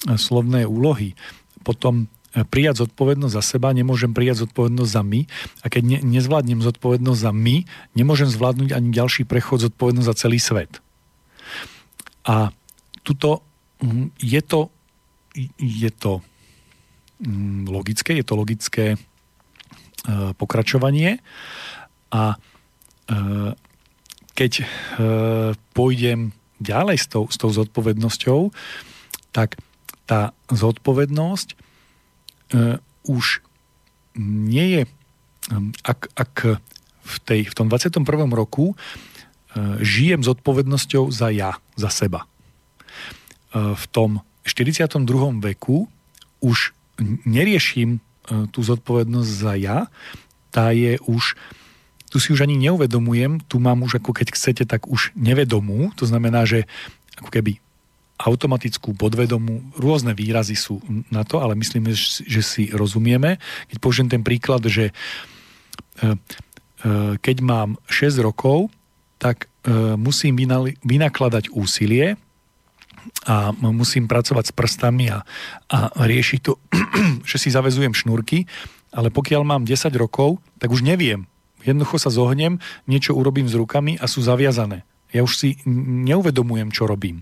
slovné úlohy, potom prijať zodpovednosť za seba, nemôžem prijať zodpovednosť za my a keď ne, nezvládnem zodpovednosť za my, nemôžem zvládnuť ani ďalší prechod zodpovednosť za celý svet. A tuto je to, je to logické, je to logické pokračovanie a keď pôjdem ďalej s tou, s tou zodpovednosťou, tak tá zodpovednosť e, už nie je, ak, ak v, tej, v tom dvadsiatom prvom roku e, žijem zodpovednosťou za ja, za seba. E, v tom štyridsiatom druhom veku už neriešim e, tú zodpovednosť za ja, tá je už, tu si už ani neuvedomujem, tu mám už, ako keď chcete, tak už nevedomú, to znamená, že ako keby automatickú podvedomú, rôzne výrazy sú na to, ale myslíme, že si rozumieme. Keď použijem ten príklad, že keď mám šesť rokov, tak musím vynakladať úsilie a musím pracovať s prstami a, a riešiť to, že si zavezujem šnúrky, ale pokiaľ mám desať rokov, tak už neviem. Jednoducho sa zohnem, niečo urobím s rukami a sú zaviazané. Ja už si neuvedomujem, čo robím.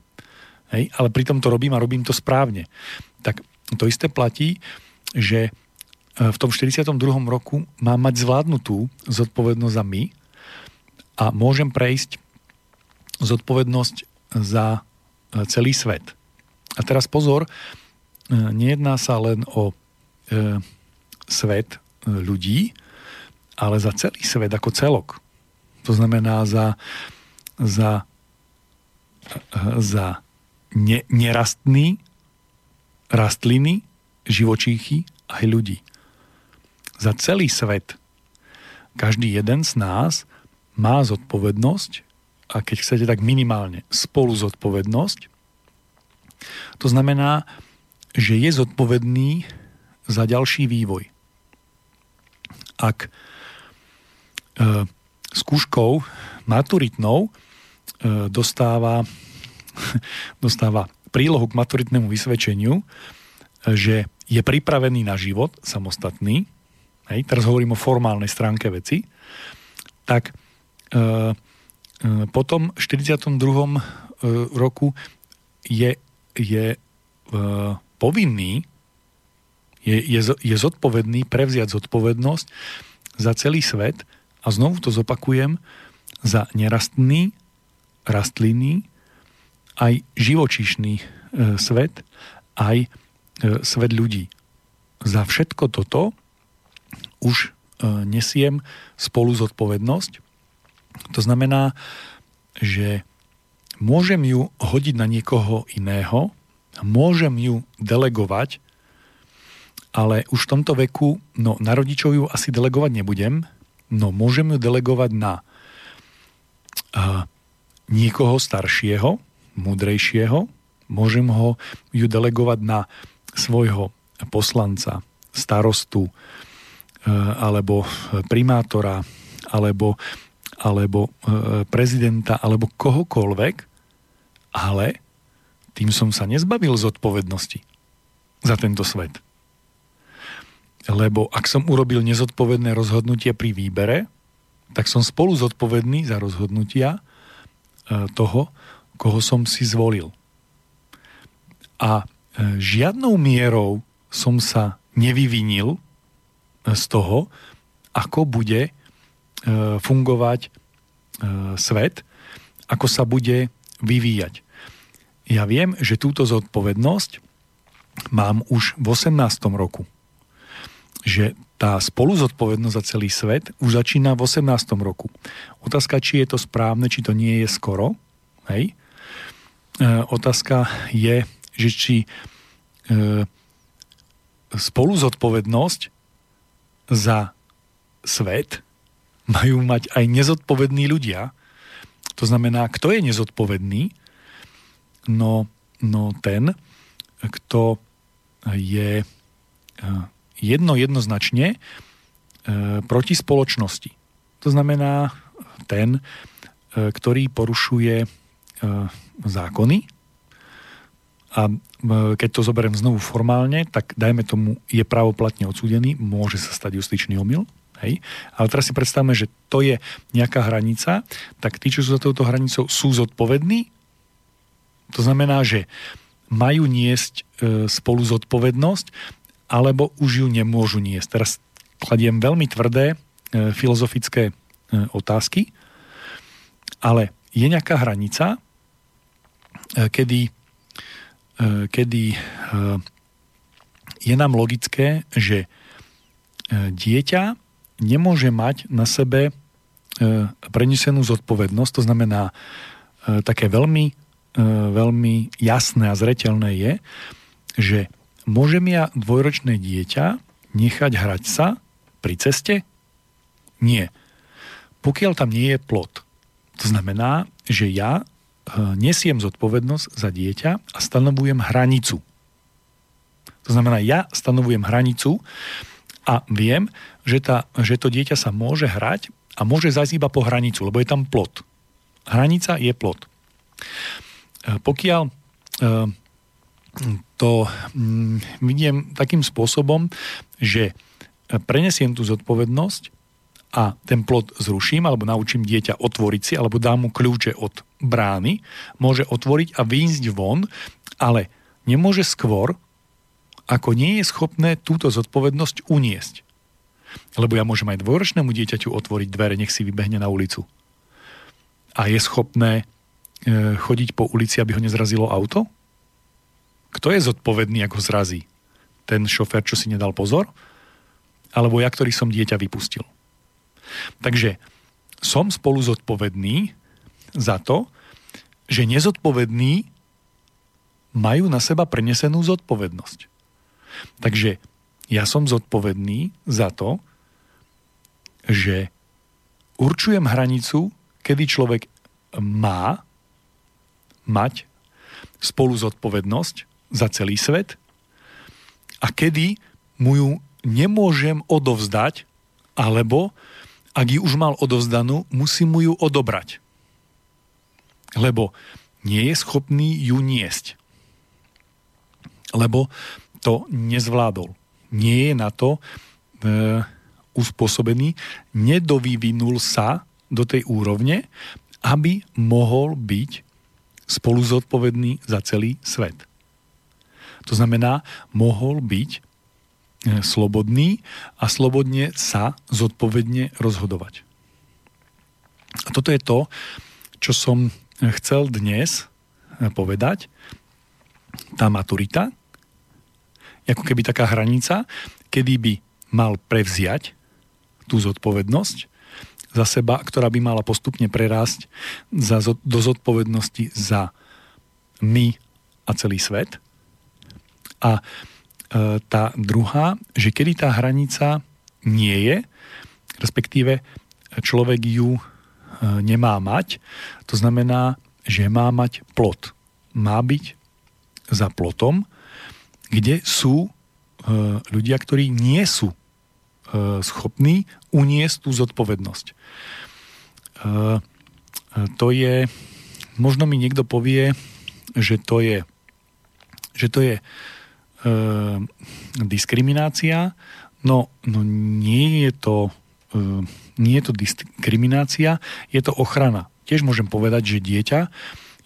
Hej, ale pritom to robím a robím to správne. Tak to isté platí, že v tom štyridsiatom druhom roku mám mať zvládnutú zodpovednosť za my a môžem prejsť zodpovednosť za celý svet. A teraz pozor, nejedná sa len o e, svet ľudí, ale za celý svet ako celok. To znamená za za za Ne, nerastný, rastliny, živočíchy aj ľudí. Za celý svet. Každý jeden z nás má zodpovednosť a keď chcete, tak minimálne spolu zodpovednosť. To znamená, že je zodpovedný za ďalší vývoj. Ak e, skúškou maturitnou e, dostáva dostáva prílohu k maturitnému vysvedčeniu, že je pripravený na život samostatný, hej, teraz hovorím o formálnej stránke veci, tak e, e, po tom štyridsiatom druhom roku je, je e, povinný, je, je, je zodpovedný prevziať zodpovednosť za celý svet a znovu to zopakujem, za nerastný, rastliny, aj živočíšny svet, aj svet ľudí. Za všetko toto už nesiem spolu zodpovednosť. To znamená, že môžem ju hodiť na niekoho iného, môžem ju delegovať, ale už v tomto veku, no na rodičov ju asi delegovať nebudem, no môžem ju delegovať na uh, niekoho staršieho, múdrejšieho, môžem ho ju delegovať na svojho poslanca, starostu alebo primátora, alebo alebo prezidenta, alebo kohokoľvek, ale tým som sa nezbavil zodpovednosti za tento svet. Lebo ak som urobil nezodpovedné rozhodnutie pri výbere, tak som spolu zodpovedný za rozhodnutia toho, koho som si zvolil. A žiadnou mierou som sa nevyvinil z toho, ako bude fungovať svet, ako sa bude vyvíjať. Ja viem, že túto zodpovednosť mám už v osemnástom roku. Že tá spoluzodpovednosť za celý svet už začína v osemnástom roku. Otázka, či je to správne, či to nie je skoro. Hej? E, otázka je, že či e, spoluzodpovednosť za svet majú mať aj nezodpovední ľudia. To znamená, kto je nezodpovedný? No, no ten, kto je... E, jedno jednoznačne e, proti spoločnosti. To znamená ten, e, ktorý porušuje e, zákony. A e, keď to zoberiem znovu formálne, tak dajme tomu, je právoplatne odsúdený, môže sa stať justičný omyl. Hej. Ale teraz si predstavme, že to je nejaká hranica, tak tí, čo sú za touto hranicou, sú zodpovední. To znamená, že majú niesť e, spolu zodpovednosť, alebo už ju nemôžu niesť. Teraz kladiem veľmi tvrdé e, filozofické e, otázky, ale je nejaká hranica, e, kedy, e, kedy e, je nám logické, že e, dieťa nemôže mať na sebe e, prenesenú zodpovednosť, to znamená e, také veľmi, e, veľmi jasné a zreteľné je, že môžem ja dvojročné dieťa nechať hrať sa pri ceste? Nie. Pokiaľ tam nie je plot. To znamená, že ja nesiem zodpovednosť za dieťa a stanovujem hranicu. To znamená, ja stanovujem hranicu a viem, že, tá, že to dieťa sa môže hrať a môže zajsť iba po hranicu, lebo je tam plot. Hranica je plot. Pokiaľ... to vidím takým spôsobom, že prenesiem tú zodpovednosť a ten plot zruším, alebo naučím dieťa otvoriť si, alebo dám mu kľúče od brány, môže otvoriť a výjsť von, ale nemôže skôr, ako nie je schopné túto zodpovednosť uniesť. Lebo ja môžem aj dvojročnému dieťaťu otvoriť dvere, nech si vybehne na ulicu. A je schopné chodiť po ulici, aby ho nezrazilo auto? Kto je zodpovedný, ak ho zrazí? Ten šofér, čo si nedal pozor? Alebo ja, ktorý som dieťa vypustil? Takže som spolu zodpovedný za to, že nezodpovední majú na seba prenesenú zodpovednosť. Takže ja som zodpovedný za to, že určujem hranicu, kedy človek má mať spolu zodpovednosť za celý svet a kedy mu ju nemôžem odovzdať, alebo ak ju už mal odovzdanú, musím mu ju odobrať. Lebo nie je schopný ju niesť. Lebo to nezvládol. Nie je na to e, uspôsobený, nedovyvinul sa do tej úrovne, aby mohol byť spolu zodpovedný za celý svet. To znamená, mohol byť slobodný a slobodne sa zodpovedne rozhodovať. A toto je to, čo som chcel dnes povedať. Tá maturita, ako keby taká hranica, kedy by mal prevziať tú zodpovednosť za seba, ktorá by mala postupne prerásť za, do zodpovednosti za my a celý svet. A tá druhá, že kedy tá hranica nie je, respektíve človek ju nemá mať, to znamená, že má mať plot. Má byť za plotom, kde sú ľudia, ktorí nie sú schopní uniesť tú zodpovednosť. to je, možno mi niekto povie, že to je, že to je uh, diskriminácia, no, no nie je to uh, nie je to diskriminácia, je to ochrana. Tiež môžem povedať, že dieťa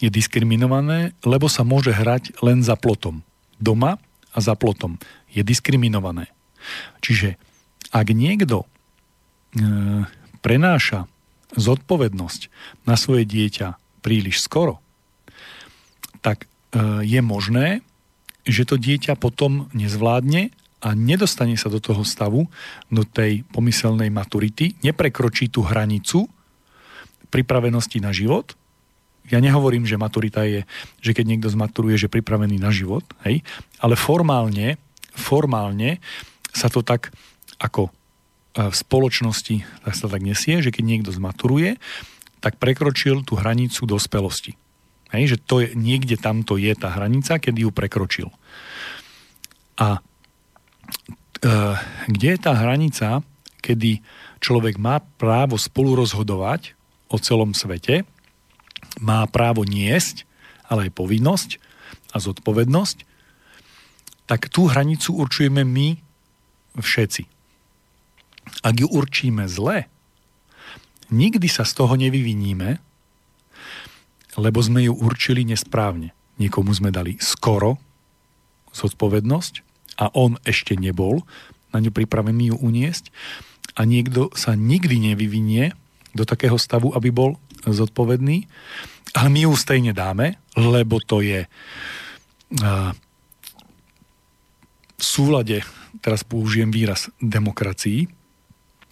je diskriminované, lebo sa môže hrať len za plotom. Doma a za plotom. Je diskriminované. Čiže ak niekto e, prenáša zodpovednosť na svoje dieťa príliš skoro, tak e, je možné, že to dieťa potom nezvládne a nedostane sa do toho stavu, do tej pomyselnej maturity, neprekročí tú hranicu pripravenosti na život. Ja nehovorím, že maturita je, že keď niekto zmaturuje, že je pripravený na život, hej? Ale formálne, formálne sa to tak ako v spoločnosti tak sa tak nesie, že keď niekto zmaturuje, tak prekročil tú hranicu dospelosti. Hej? Že to je, niekde tamto je tá hranica, kedy ju prekročil. A e, kde je tá hranica, kedy človek má právo spolurozhodovať o celom svete, má právo niesť, ale aj povinnosť a zodpovednosť, tak tú hranicu určujeme my všetci. Ak ju určíme zle, nikdy sa z toho nevyviníme, lebo sme ju určili nesprávne. Niekomu sme dali skoro zodpovednosť a on ešte nebol na ňu pripravený ju uniesť a niekto sa nikdy nevyvinie do takého stavu, aby bol zodpovedný, ale my ju stejne dáme, lebo to je uh, v súlade, teraz použijem výraz demokracii,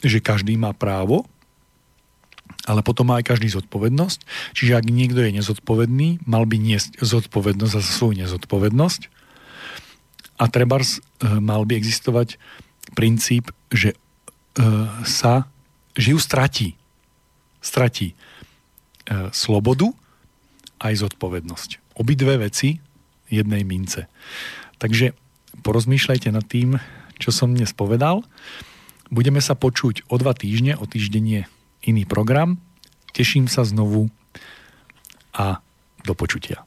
že každý má právo, ale potom má aj každý zodpovednosť, čiže ak niekto je nezodpovedný, mal by niesť zodpovednosť za svoju nezodpovednosť a trebárs uh, mal by existovať princíp, že uh, sa že ju stratí. Stratí slobodu aj zodpovednosť. Obidve veci jednej mince. Takže porozmýšľajte nad tým, čo som dnes povedal. Budeme sa počuť o dva týždne, o týždeň je iný program. Teším sa znovu a do počutia.